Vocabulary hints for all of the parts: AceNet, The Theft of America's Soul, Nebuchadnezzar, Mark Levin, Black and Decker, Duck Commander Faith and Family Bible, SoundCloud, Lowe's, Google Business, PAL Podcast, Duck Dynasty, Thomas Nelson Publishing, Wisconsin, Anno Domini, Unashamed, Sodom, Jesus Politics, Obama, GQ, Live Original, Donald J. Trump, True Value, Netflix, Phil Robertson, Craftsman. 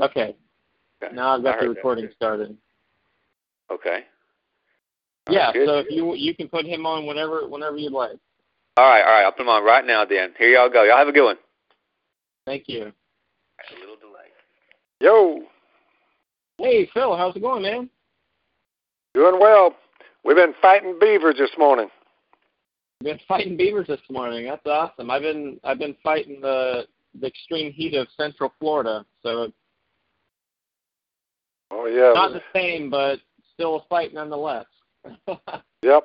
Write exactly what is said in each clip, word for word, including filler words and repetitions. Okay. okay. Now I've got the recording started. Okay. All yeah, right, so if you you can put him on whenever whenever you'd like. All right, all right. I'll put him on right now, Dan. Here y'all go. Y'all have a good one. Thank you. A little delay. Yo. Hey, Phil. How's it going, man? Doing well. We've been fighting beavers this morning. Been fighting beavers this morning. That's awesome. I've been I've been fighting the the extreme heat of Central Florida. So. Oh yeah. Not the same, but still a fight nonetheless. Yep,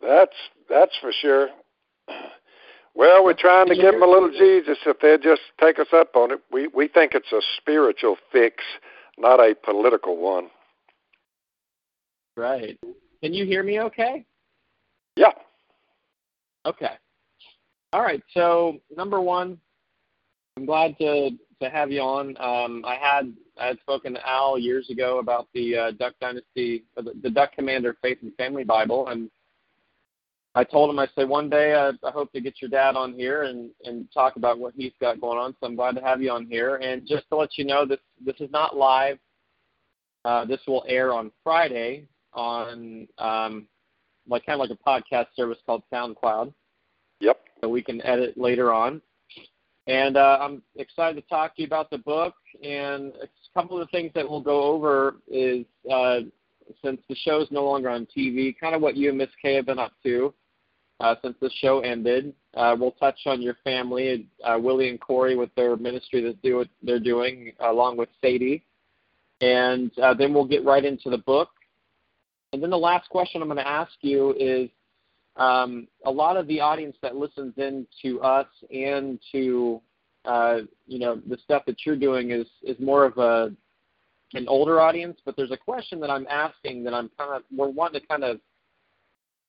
that's that's for sure. Well, we're trying to give them a little Jesus if they just take us up on it. We we think it's a spiritual fix, not a political one. Right. Can you hear me okay? Yeah. Okay. All right. So number one, I'm glad to to have you on. Um, I had I had spoken to Al years ago about the uh, Duck Dynasty, the, the Duck Commander Faith and Family Bible, and I told him, I said, one day I, I hope to get your dad on here and, and talk about what he's got going on, so I'm glad to have you on here. And just to let you know, this this is not live. Uh, this will air on Friday on um, like kind of like a podcast service called SoundCloud. Yep. So we can edit later on. And uh, I'm excited to talk to you about the book. And a couple of the things that we'll go over is, uh, since the show's no longer on T V, kind of what you and Miss Kay have been up to uh, since the show ended. Uh, we'll touch on your family, uh, Willie and Corey, with their ministry that do what they're doing, along with Sadie. And uh, then we'll get right into the book. And then the last question I'm going to ask you is, Um, a lot of the audience that listens in to us and to, uh, you know, the stuff that you're doing is, is more of a an older audience, but there's a question that I'm asking that I'm kind of, we're wanting to kind of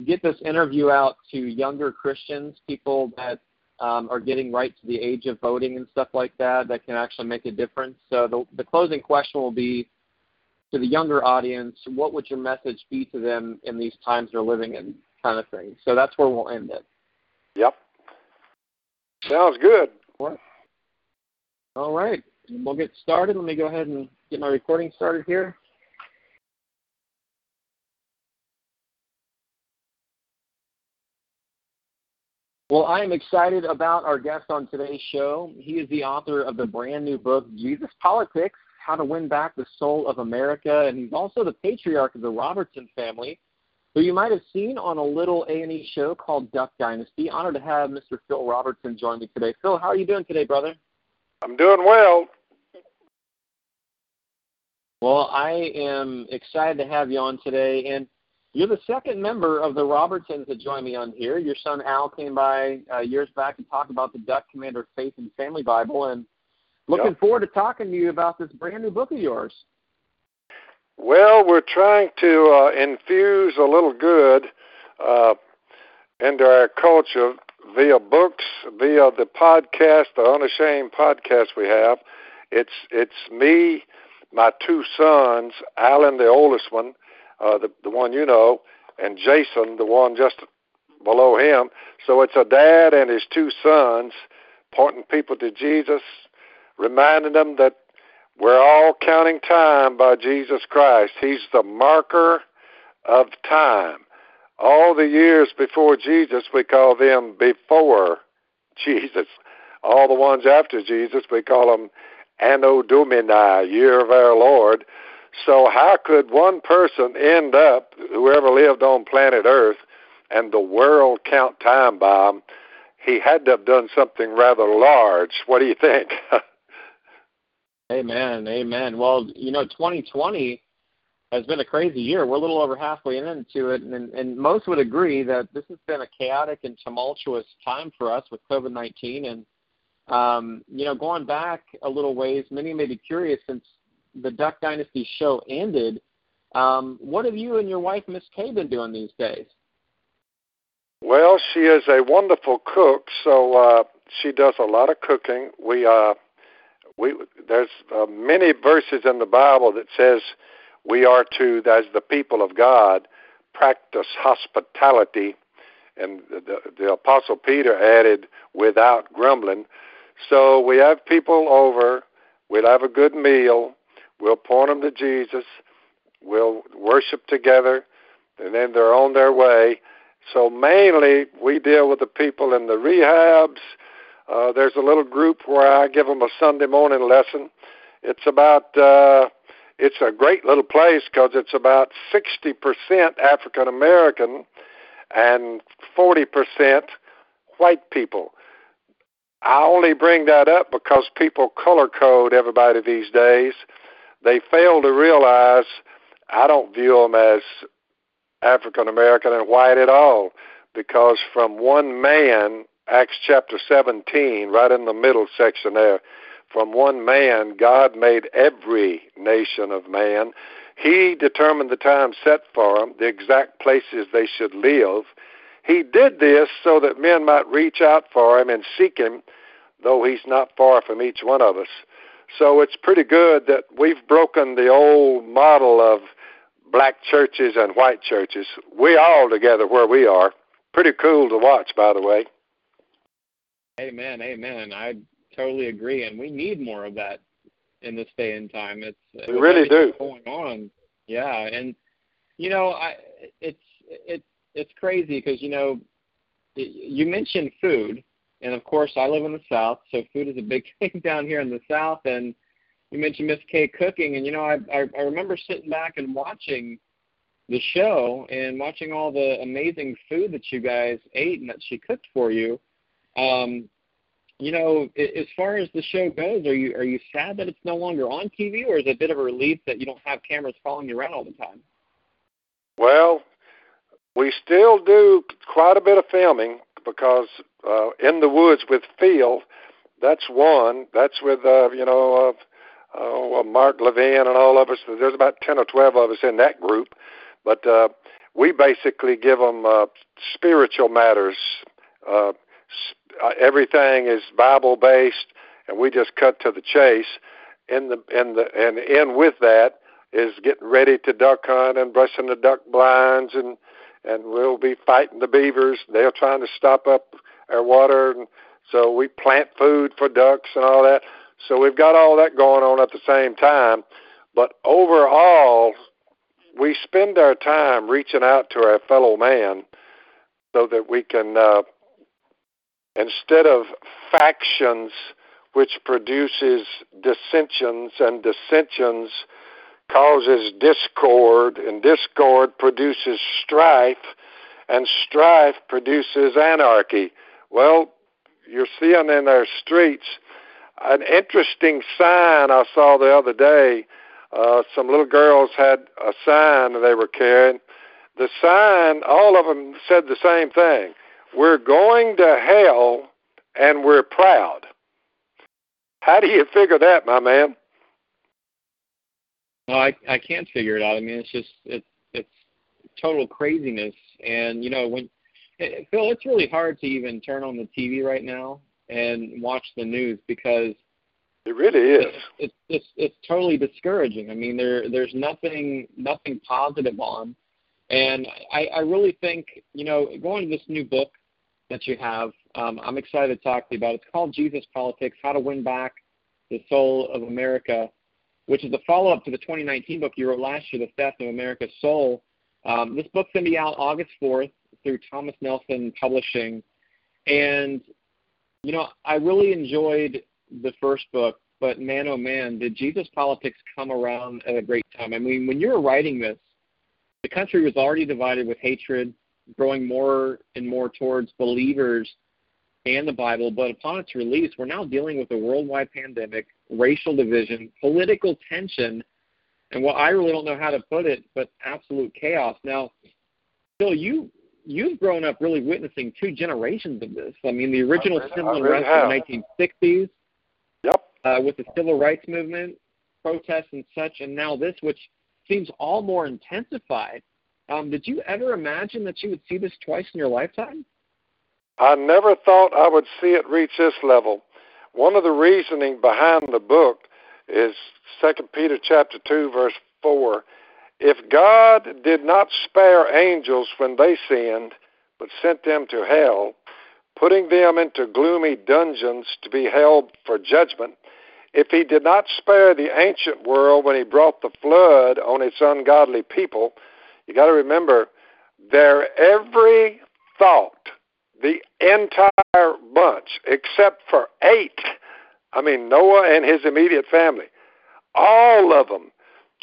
get this interview out to younger Christians, people that um, are getting right to the age of voting and stuff like that, that can actually make a difference. So the, the closing question will be, to the younger audience, what would your message be to them in these times they're living in? Kind of thing. So that's where we'll end it. Yep. Sounds good. All right. We'll get started. Let me go ahead and get my recording started here. Well, I am excited about our guest on today's show. He is the author of the brand new book, Jesus Politics, How to Win Back the Soul of America, and he's also the patriarch of the Robertson family, who you might have seen on a little A and E show called Duck Dynasty. Honored to have Mister Phil Robertson join me today. Phil, how are you doing today, brother? I'm doing well. Well, I am excited to have you on today, and you're the second member of the Robertsons to join me on here. Your son Al came by uh, years back to talk about the Duck Commander Faith and Family Bible, and looking yep. forward to talking to you about this brand new book of yours. Well, we're trying to uh, infuse a little good uh, into our culture via books, via the podcast, the Unashamed podcast we have. It's it's me, my two sons, Alan, the oldest one, uh, the, the one you know, and Jason, the one just below him. So it's a dad and his two sons pointing people to Jesus, reminding them that we're all counting time by Jesus Christ. He's the marker of time. All the years before Jesus, we call them before Jesus. All the ones after Jesus, we call them Anno Domini, year of our Lord. So how could one person end up, whoever lived on planet Earth, and the world count time by him? He had to have done something rather large. What do you think? Amen, amen. Well, you know, twenty twenty has been a crazy year. We're a little over halfway into it, and, and most would agree that this has been a chaotic and tumultuous time for us with COVID nineteen. And, um, you know, going back a little ways, many may be curious, since the Duck Dynasty show ended, um, what have you and your wife, Miss Kay, been doing these days? Well, she is a wonderful cook, so uh, she does a lot of cooking. We uh We, there's uh, many verses in the Bible that says we are to, as the people of God, practice hospitality. And the, the Apostle Peter added, without grumbling. So we have people over. We'll have a good meal. We'll point them to Jesus. We'll worship together, and then they're on their way. So mainly we deal with the people in the rehabs. Uh, there's a little group where I give them a Sunday morning lesson. It's about, uh, it's a great little place because it's about sixty percent African American and forty percent white people. I only bring that up because people color code everybody these days. They fail to realize I don't view them as African American and white at all, because from one man, Acts chapter seventeen, right in the middle section there, from one man, God made every nation of man. He determined the time set for them, the exact places they should live. He did this so that men might reach out for him and seek him, though he's not far from each one of us. So it's pretty good that we've broken the old model of black churches and white churches. We're all together where we are. Pretty cool to watch, by the way. Amen, amen. I totally agree, and we need more of that in this day and time. It's we really do. Going on, yeah. And you know, I it's it's it's crazy because you know you mentioned food, and of course I live in the South, so food is a big thing down here in the South, and. You mentioned Miss Kay cooking, and, you know, I, I I remember sitting back and watching the show and watching all the amazing food that you guys ate and that she cooked for you. Um, you know, as far as the show goes, are you are you sad that it's no longer on T V, or is it a bit of a relief that you don't have cameras following you around all the time? Well, we still do quite a bit of filming because uh, in the woods with Phil, that's one. That's with, uh, you know, uh, Oh, well, Mark Levin and all of us, there's about ten or twelve of us in that group. But uh, we basically give them uh, spiritual matters. Uh, sp- uh, everything is Bible-based, and we just cut to the chase. In the, in the, and in with that is getting ready to duck hunt and brushing the duck blinds, and, and we'll be fighting the beavers. They're trying to stop up our water. And so we plant food for ducks and all that. So we've got all that going on at the same time. But overall, we spend our time reaching out to our fellow man so that we can, uh, instead of factions, which produces dissensions, and dissensions causes discord, and discord produces strife, and strife produces anarchy. Well, you're seeing in our streets an interesting sign I saw the other day. Uh, some little girls had a sign that they were carrying. The sign, all of them said the same thing. We're going to hell, and we're proud. How do you figure that, my man? No, I, I can't figure it out. I mean, it's just, it's, it's total craziness. And, you know, when it, Phil, it's really hard to even turn on the T V right now and watch the news, because it really is. It's it's it's totally discouraging. I mean, there there's nothing nothing positive on, and I, I really think, you know, going to this new book that you have, um, I'm excited to talk to you about. It's called Jesus Politics: How to Win Back the Soul of America, which is a follow-up to the twenty nineteen book you wrote last year, The Theft of America's Soul. Um, this book's gonna be out August fourth through Thomas Nelson Publishing, and you know, I really enjoyed the first book, but man, oh man, did Jesus Politics come around at a great time. I mean, when you were writing this, the country was already divided with hatred, growing more and more towards believers and the Bible, but upon its release, we're now dealing with a worldwide pandemic, racial division, political tension, and well, I really don't know how to put it, but absolute chaos. Now, Phil, you... You've grown up really witnessing two generations of this. I mean, the original really, civil unrest really in the nineteen sixties, yep, uh, with the civil rights movement, protests and such, and now this, which seems all more intensified. Um, did you ever imagine that you would see this twice in your lifetime? I never thought I would see it reach this level. One of the reasoning behind the book is Second Peter chapter two, verse four. If God did not spare angels when they sinned, but sent them to hell, putting them into gloomy dungeons to be held for judgment, If he did not spare the ancient world when he brought the flood on its ungodly people, you got to remember, their every thought, the entire bunch, except for eight, I mean Noah and his immediate family, all of them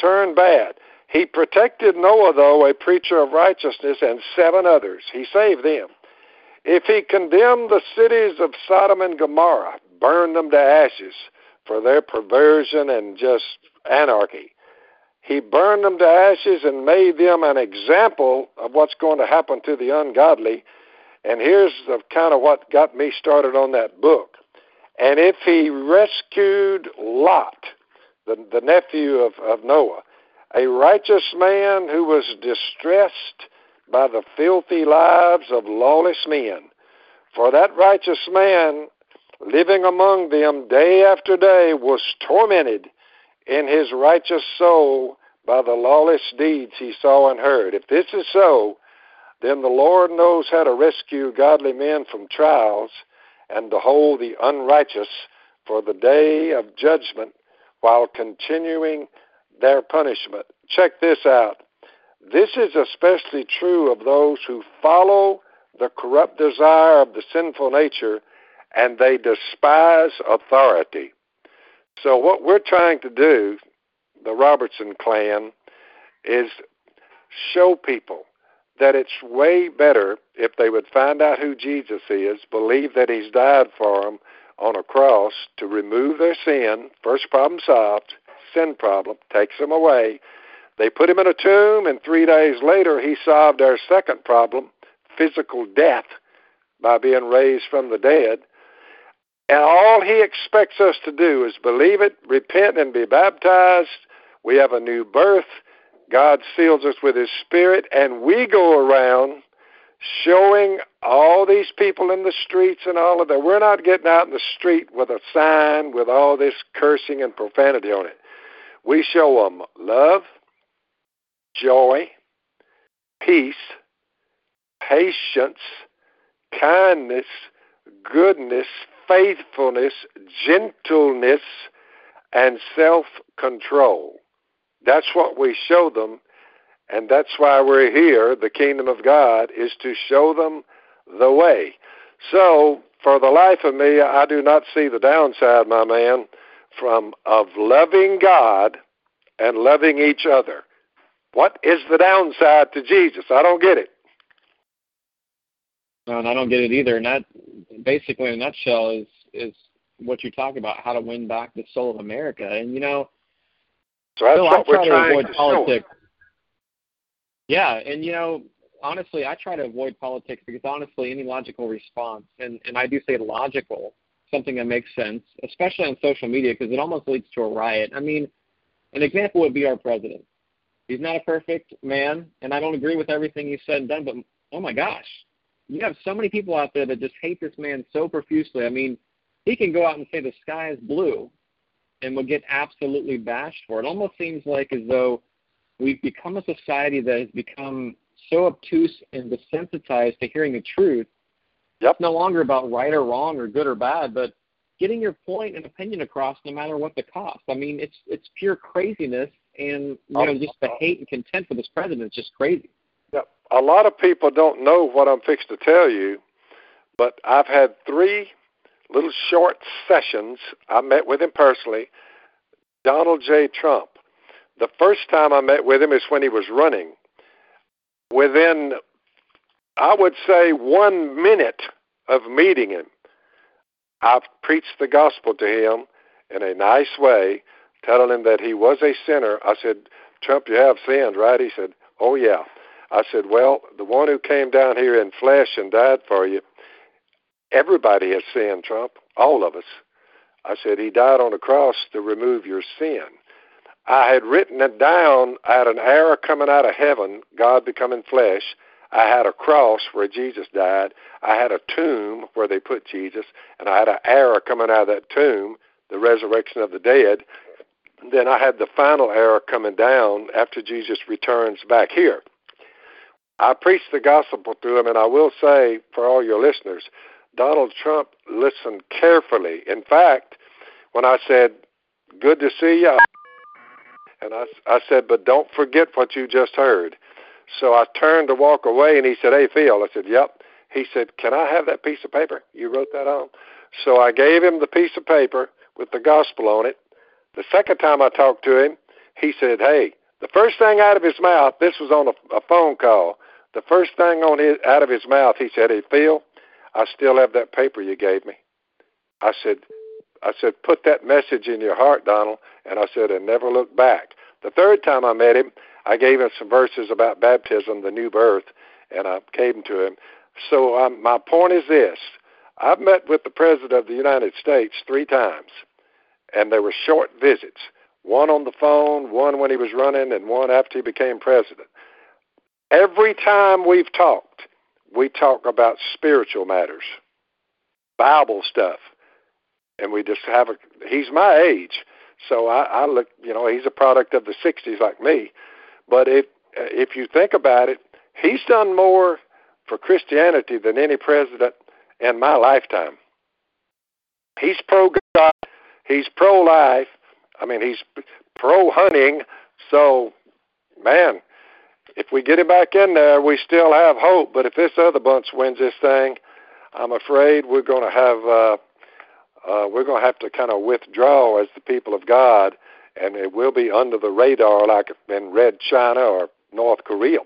turned bad. He protected Noah, though, a preacher of righteousness, and seven others. He saved them. If he condemned the cities of Sodom and Gomorrah, burned them to ashes for their perversion and just anarchy, he burned them to ashes and made them an example of what's going to happen to the ungodly. And here's the kind of what got me started on that book. And if he rescued Lot, the, the nephew of, of Noah, a righteous man who was distressed by the filthy lives of lawless men, for that righteous man living among them day after day was tormented in his righteous soul by the lawless deeds he saw and heard. If this is so, then the Lord knows how to rescue godly men from trials and to hold the unrighteous for the day of judgment while continuing their punishment. Check this out. This is especially true of those who follow the corrupt desire of the sinful nature and they despise authority. So what we're trying to do, the Robertson clan, is show people that it's way better if they would find out who Jesus is, believe that he's died for them on a cross to remove their sin, first problem solved, sin problem, takes them away. They put him in a tomb, and three days later he solved our second problem, physical death, by being raised from the dead. And all he expects us to do is believe it, repent, and be baptized. We have a new birth. God seals us with his spirit. And we go around showing all these people in the streets and all of that. We're not getting out in the street with a sign with all this cursing and profanity on it. We show them love, joy, peace, patience, kindness, goodness, faithfulness, gentleness, and self-control. That's what we show them, and that's why we're here. The kingdom of God is to show them the way. So, for the life of me, I do not see the downside, my man, from of loving God and loving each other. What is the downside to Jesus? I don't get it. No, and I don't get it either. And that, basically, in a nutshell, is is what you talk about, how to win back the soul of America. And, you know, so that's Phil, what I try we're to avoid to politics. Show. Yeah, and, you know, honestly, I try to avoid politics because, honestly, any logical response, and, and I do say logical, something that makes sense, especially on social media, because it almost leads to a riot. I mean, an example would be our president. He's not a perfect man, and I don't agree with everything he's said and done, but, oh, my gosh. You have so many people out there that just hate this man so profusely. I mean, he can go out and say the sky is blue and will get absolutely bashed for it. It almost seems like as though we've become a society that has become so obtuse and desensitized to hearing the truth. Yep. It's no longer about right or wrong or good or bad, but getting your point and opinion across no matter what the cost. I mean, it's it's pure craziness, and you know, just the hate and contempt for this president is just crazy. A lot of people don't know what I'm fixed to tell you, but I've had three little short sessions. I met with him personally, Donald J. Trump. The first time I met with him is when he was running. Within, I would say, one minute of meeting him, I've preached the gospel to him in a nice way, telling him that he was a sinner. I said, Trump, you have sinned, right? He said, oh, yeah. I said, well, the one who came down here in flesh and died for you, everybody has sinned, Trump, all of us. I said, he died on the cross to remove your sin. I had written it down at an era coming out of heaven, God becoming flesh. I had a cross where Jesus died. I had a tomb where they put Jesus, and I had an era coming out of that tomb, the resurrection of the dead. And then I had the final era coming down after Jesus returns back here. I preached the gospel to him, and I will say for all your listeners, Donald Trump listened carefully. In fact, when I said, Good to see you. And I, I said, but don't forget what you just heard. So I turned to walk away, and he said, hey, Phil. I said, yep. He said, can I have that piece of paper? You wrote that on. So I gave him the piece of paper with the gospel on it. The second time I talked to him, he said, hey, the first thing out of his mouth, this was on a, a phone call, the first thing on his, out of his mouth, he said, hey, Phil, I still have that paper you gave me. I said, I said, put that message in your heart, Donald, and I said, and never look back. The third time I met him, I gave him some verses about baptism, the new birth, and I gave them to him. So um, my point is this. I've met with the President of the United States three times, and they were short visits, one on the phone, one when he was running, and one after he became president. Every time we've talked, we talk about spiritual matters, Bible stuff, and we just have a – he's my age, so I, I look – you know, he's a product of the sixties like me. But if, if you think about it, he's done more for Christianity than any president in my lifetime. He's pro-God. He's pro-life. I mean, he's pro-hunting. So, man, if we get him back in there, we still have hope. But if this other bunch wins this thing, I'm afraid we're going to have uh, uh, we're going to have to kind of withdraw as the people of God, and it will be under the radar, like in Red China or North Korea.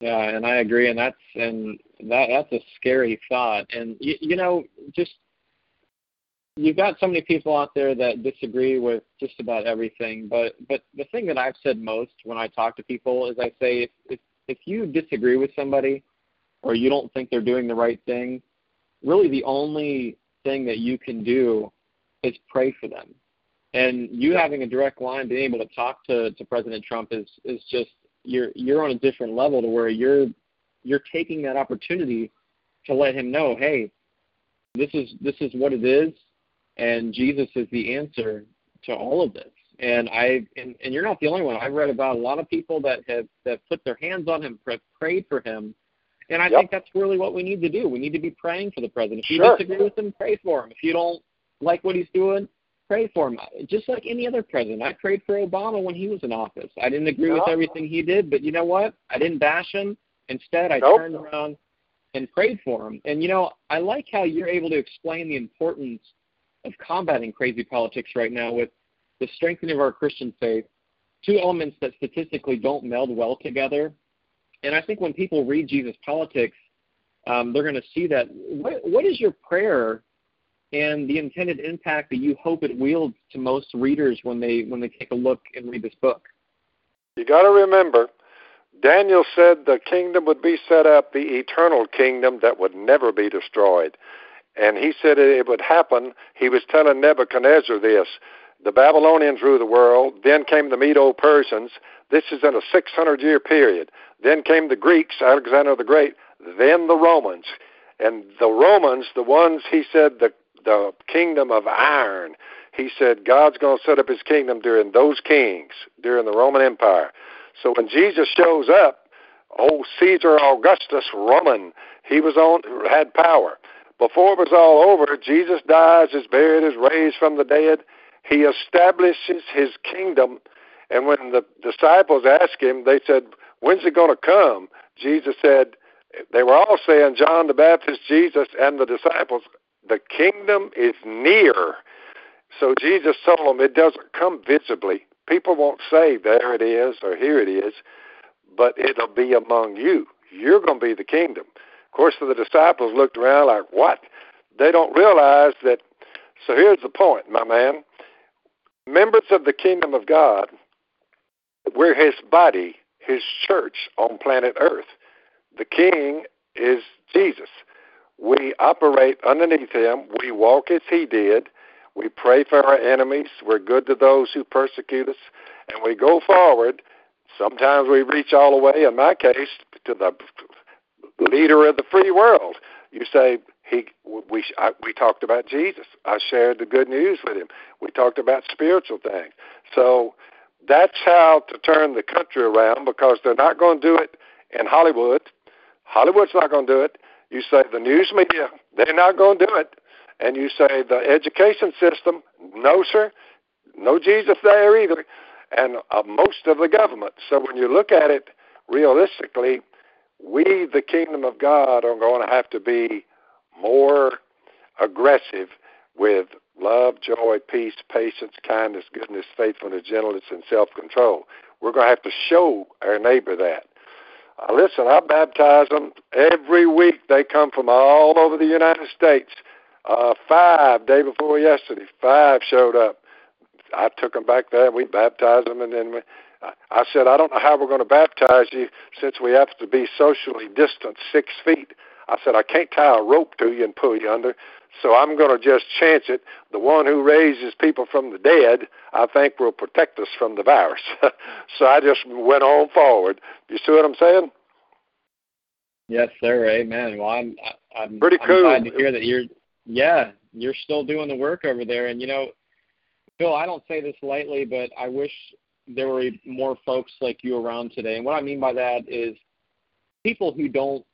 Yeah, and I agree, and that's and that that's a scary thought. And you, you know, just you've got so many people out there that disagree with just about everything, but, but the thing that I've said most when I talk to people is I say, if, if if you disagree with somebody or you don't think they're doing the right thing, really the only thing that you can do is pray for them. And you yeah. having a direct line, being able to talk to, to President Trump is, is just, you're you're on a different level to where you're you're taking that opportunity to let him know, hey, this is this is what it is. And Jesus is the answer to all of this. And I and, and you're not the only one. I've read about a lot of people that have that put their hands on him, pray, prayed for him. And I yep. think that's really what we need to do. We need to be praying for the president. If you sure. disagree with him, pray for him. If you don't like what he's doing, pray for him. Just like any other president. I prayed for Obama when he was in office. I didn't agree no. with everything he did, but you know what? I didn't bash him. Instead, I nope. turned around and prayed for him. And, you know, I like how you're able to explain the importance of combating crazy politics right now with the strengthening of our Christian faith, two elements that statistically don't meld well together. And I think when people read Jesus Politics, um, they're going to see that. What, what is your prayer and the intended impact that you hope it wields to most readers when they when they take a look and read this book? You got to remember, Daniel said the kingdom would be set up, the eternal kingdom that would never be destroyed. And he said it would happen. He was telling Nebuchadnezzar this. The Babylonians ruled the world. Then came the Medo-Persians. This is in a six hundred year period. Then came the Greeks, Alexander the Great. Then the Romans. And the Romans, the ones, he said, the, the kingdom of iron. He said God's going to set up his kingdom during those kings, during the Roman Empire. So when Jesus shows up, old Caesar Augustus Roman, he was on, had power. Before it was all over, Jesus dies, is buried, is raised from the dead. He establishes his kingdom. And when the disciples asked him, they said, when's it going to come? Jesus said, they were all saying, John the Baptist, Jesus, and the disciples, the kingdom is near. So Jesus told them it doesn't come visibly. People won't say, there it is or here it is, but it'll be among you. You're going to be the kingdom. Of course, the disciples looked around like, what? They don't realize that. So here's the point, my man. Members of the kingdom of God, we're his body, his church on planet Earth. The king is Jesus. We operate underneath him. We walk as he did. We pray for our enemies. We're good to those who persecute us. And we go forward. Sometimes we reach all the way, in my case, to the leader of the free world. You say, he, we I, we talked about Jesus. I shared the good news with him. We talked about spiritual things. So that's how to turn the country around, because they're not going to do it in Hollywood. Hollywood's not going to do it. You say the news media, they're not going to do it. and you say the education system, no, sir, no Jesus there either, and uh, most of the government. So when you look at it realistically, we, the kingdom of God, are going to have to be more aggressive with love, joy, peace, patience, kindness, goodness, faithfulness, gentleness, and self-control. We're going to have to show our neighbor that. Uh, listen, I baptize them every week. They come from all over the United States. Uh, five, day before yesterday, five showed up. I took them back there. We baptized them, and then we, I said, I don't know how we're going to baptize you since we have to be socially distant six feet. I said, I can't tie a rope to you and pull you under, so I'm going to just chance it. The one who raises people from the dead, I think, will protect us from the virus. So I just went on forward. You see what I'm saying? Yes, sir. Amen. Well, I'm, I'm, Pretty I'm cool. glad to hear that you're, yeah, you're still doing the work over there. And, you know, Phil, I don't say this lightly, but I wish there were more folks like you around today. And what I mean by that is people who don't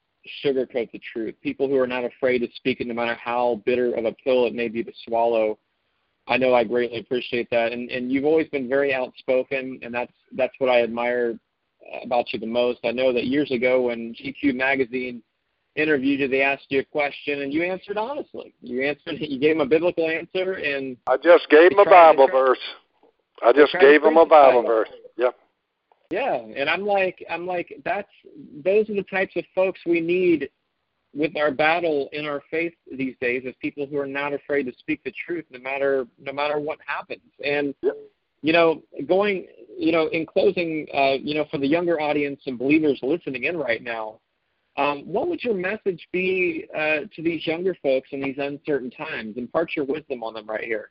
sugarcoat the truth, people who are not afraid to speak it no matter how bitter of a pill it may be to swallow. I know I greatly appreciate that. And and you've always been very outspoken, and that's that's what I admire about you the most. I know that years ago when G Q magazine interviewed you, they asked you a question, and you answered honestly. You answered. You gave them a biblical answer. and I just gave them a Bible verse. I just gave them a Bible verse. Yep. Yeah, and I'm like, I'm like, that's those are the types of folks we need with our battle in our faith these days, is people who are not afraid to speak the truth, no matter no matter what happens. And you know, going, you know, in closing, uh, you know, for the younger audience and believers listening in right now, um, what would your message be uh, to these younger folks in these uncertain times? Impart your wisdom on them right here.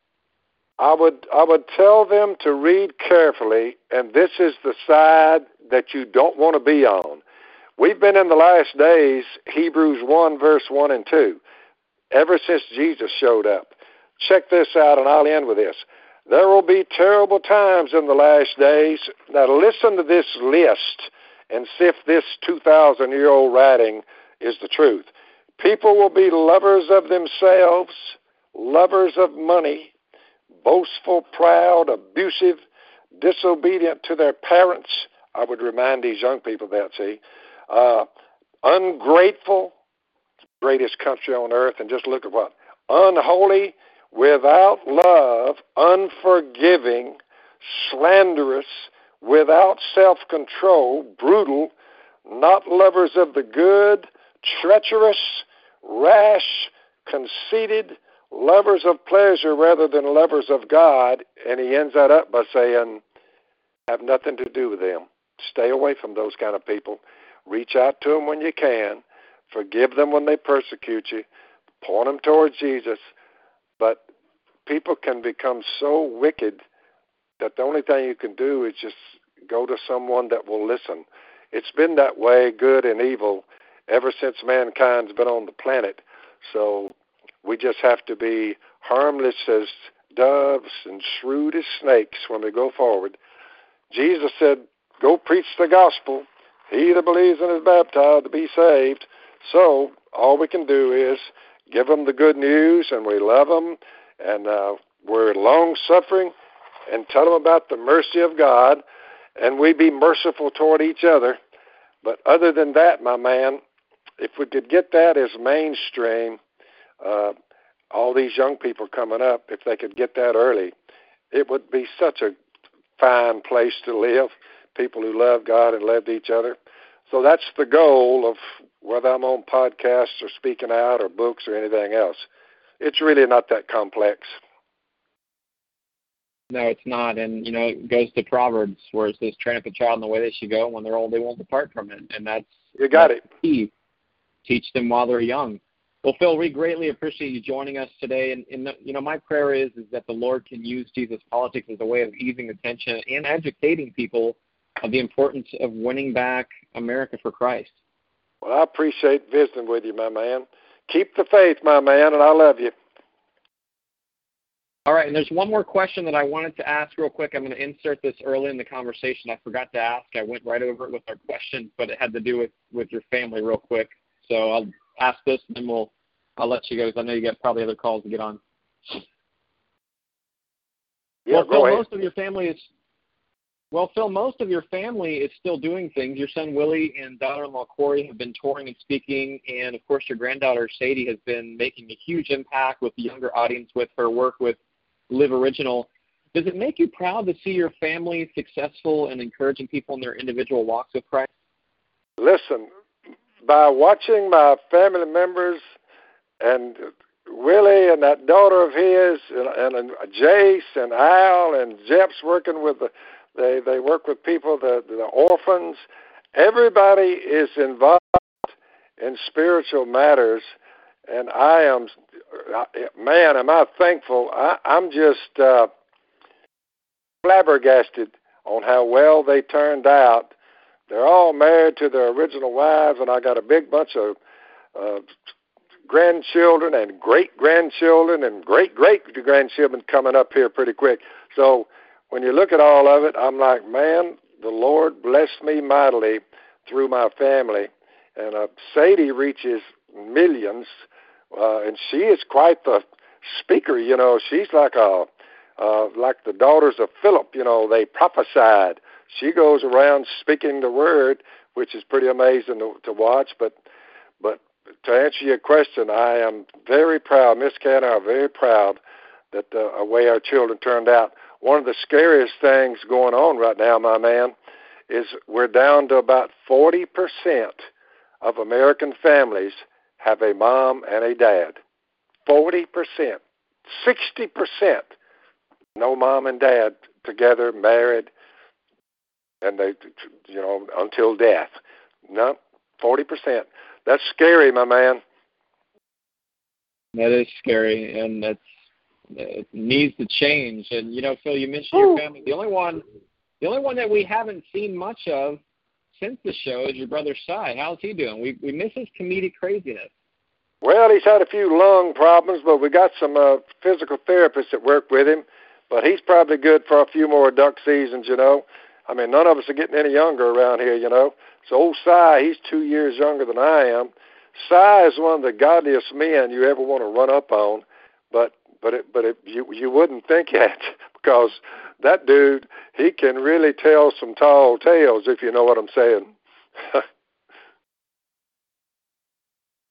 I would I would tell them to read carefully, and this is the side that you don't want to be on. We've been in the last days, Hebrews one, verse one and two, ever since Jesus showed up. Check this out, and I'll end with this. There will be terrible times in the last days. Now listen to this list and see if this two thousand year old writing is the truth. People will be lovers of themselves, lovers of money, boastful, proud, abusive, disobedient to their parents. I would remind these young people that, see. Uh, ungrateful, greatest country on earth, and just look at what. Unholy, without love, unforgiving, slanderous, without self-control, brutal, not lovers of the good, treacherous, rash, conceited, lovers of pleasure rather than lovers of God, and he ends that up by saying, have nothing to do with them. Stay away from those kind of people. Reach out to them when you can. Forgive them when they persecute you. Point them towards Jesus. But people can become so wicked that the only thing you can do is just go to someone that will listen. It's been that way, good and evil, ever since mankind's been on the planet. So we just have to be harmless as doves and shrewd as snakes when we go forward. Jesus said, go preach the gospel. He that believes and is baptized to be saved. So all we can do is give them the good news, and we love them, and uh, we're long-suffering, and tell them about the mercy of God, and we be merciful toward each other. But other than that, my man, if we could get that as mainstream, Uh, all these young people coming up, if they could get that early, it would be such a fine place to live, people who love God and love each other. So that's the goal of whether I'm on podcasts or speaking out or books or anything else. It's really not that complex. No, it's not. And, you know, it goes to Proverbs where it says, train up a child in the way they should go, and when they're old, they won't depart from it. And that's you got that's it. Key. Teach them while they're young. Well, Phil, we greatly appreciate you joining us today. And, and the, you know, my prayer is is that the Lord can use Jesus Politics as a way of easing the tension and educating people of the importance of winning back America for Christ. Well, I appreciate visiting with you, my man. Keep the faith, my man, and I love you. All right, and there's one more question that I wanted to ask real quick. I'm going to insert this early in the conversation. I forgot to ask. I went right over it with our question, but it had to do with, with your family real quick. So I'll ask this, and then we'll I'll let you go because I know you got probably other calls to get on. Yeah, well, Phil, ahead. most of your family is well, Phil. Most of your family is still doing things. Your son Willie and daughter-in-law Corey have been touring and speaking, and of course, your granddaughter Sadie has been making a huge impact with the younger audience with her work with Live Original. Does it make you proud to see your family successful and encouraging people in their individual walks with Christ? Listen, by watching my family members and Willie and that daughter of his, and, and Jace and Al and Jep's working with the, they, they work with people, the, the orphans. Everybody is involved in spiritual matters, and I am, man, am I thankful. I, I'm just uh, flabbergasted on how well they turned out. They're all married to their original wives, and I got a big bunch of uh, grandchildren and great-grandchildren and great-great-grandchildren coming up here pretty quick. So when you look at all of it, I'm like, man, the Lord blessed me mightily through my family. And uh, Sadie reaches millions, uh, and she is quite the speaker, you know. She's like a, uh, like the daughters of Philip, you know, they prophesied. She goes around speaking the word, which is pretty amazing to, to watch. But but to answer your question, I am very proud, Miss Canner, I'm very proud that the, the way our children turned out. One of the scariest things going on right now, my man, is we're down to about forty percent of American families have a mom and a dad. forty percent. sixty percent no mom and dad together, married, and they, you know, until death. No, forty percent. That's scary, my man. That is scary, and that's, it needs to change. And, you know, Phil, you mentioned Ooh. your family. The only one the only one that we haven't seen much of since the show is your brother, Cy. How's he doing? We we miss his comedic craziness. Well, he's had a few lung problems, but we got some uh, physical therapists that work with him. But he's probably good for a few more duck seasons, you know. I mean, none of us are getting any younger around here, you know. So old Cy, he's two years younger than I am. Cy is one of the godliest men you ever want to run up on, but but it, but it, you you wouldn't think that, because that dude, he can really tell some tall tales, if you know what I'm saying.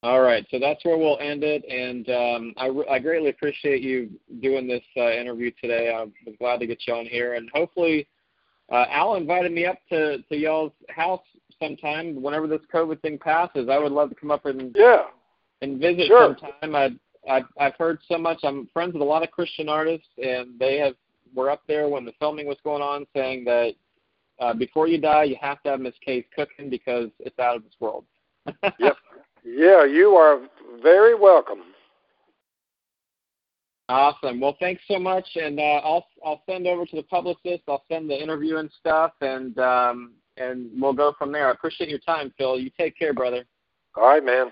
All right, so that's where we'll end it, and um, I, I greatly appreciate you doing this uh, interview today. I'm glad to get you on here, and hopefully... Uh, Al invited me up to, to y'all's house sometime whenever this COVID thing passes. I would love to come up and yeah, and visit sure. sometime. I, I, I've heard so much. I'm friends with a lot of Christian artists, and they have were up there when the filming was going on saying that uh, before you die, you have to have Miss K's cooking because it's out of this world. Yep. Yeah, you are very welcome. Awesome. Well, thanks so much, and uh, I'll I'll send over to the publicist. I'll send the interview and stuff, and um, and we'll go from there. I appreciate your time, Phil. You take care, brother. All right, man.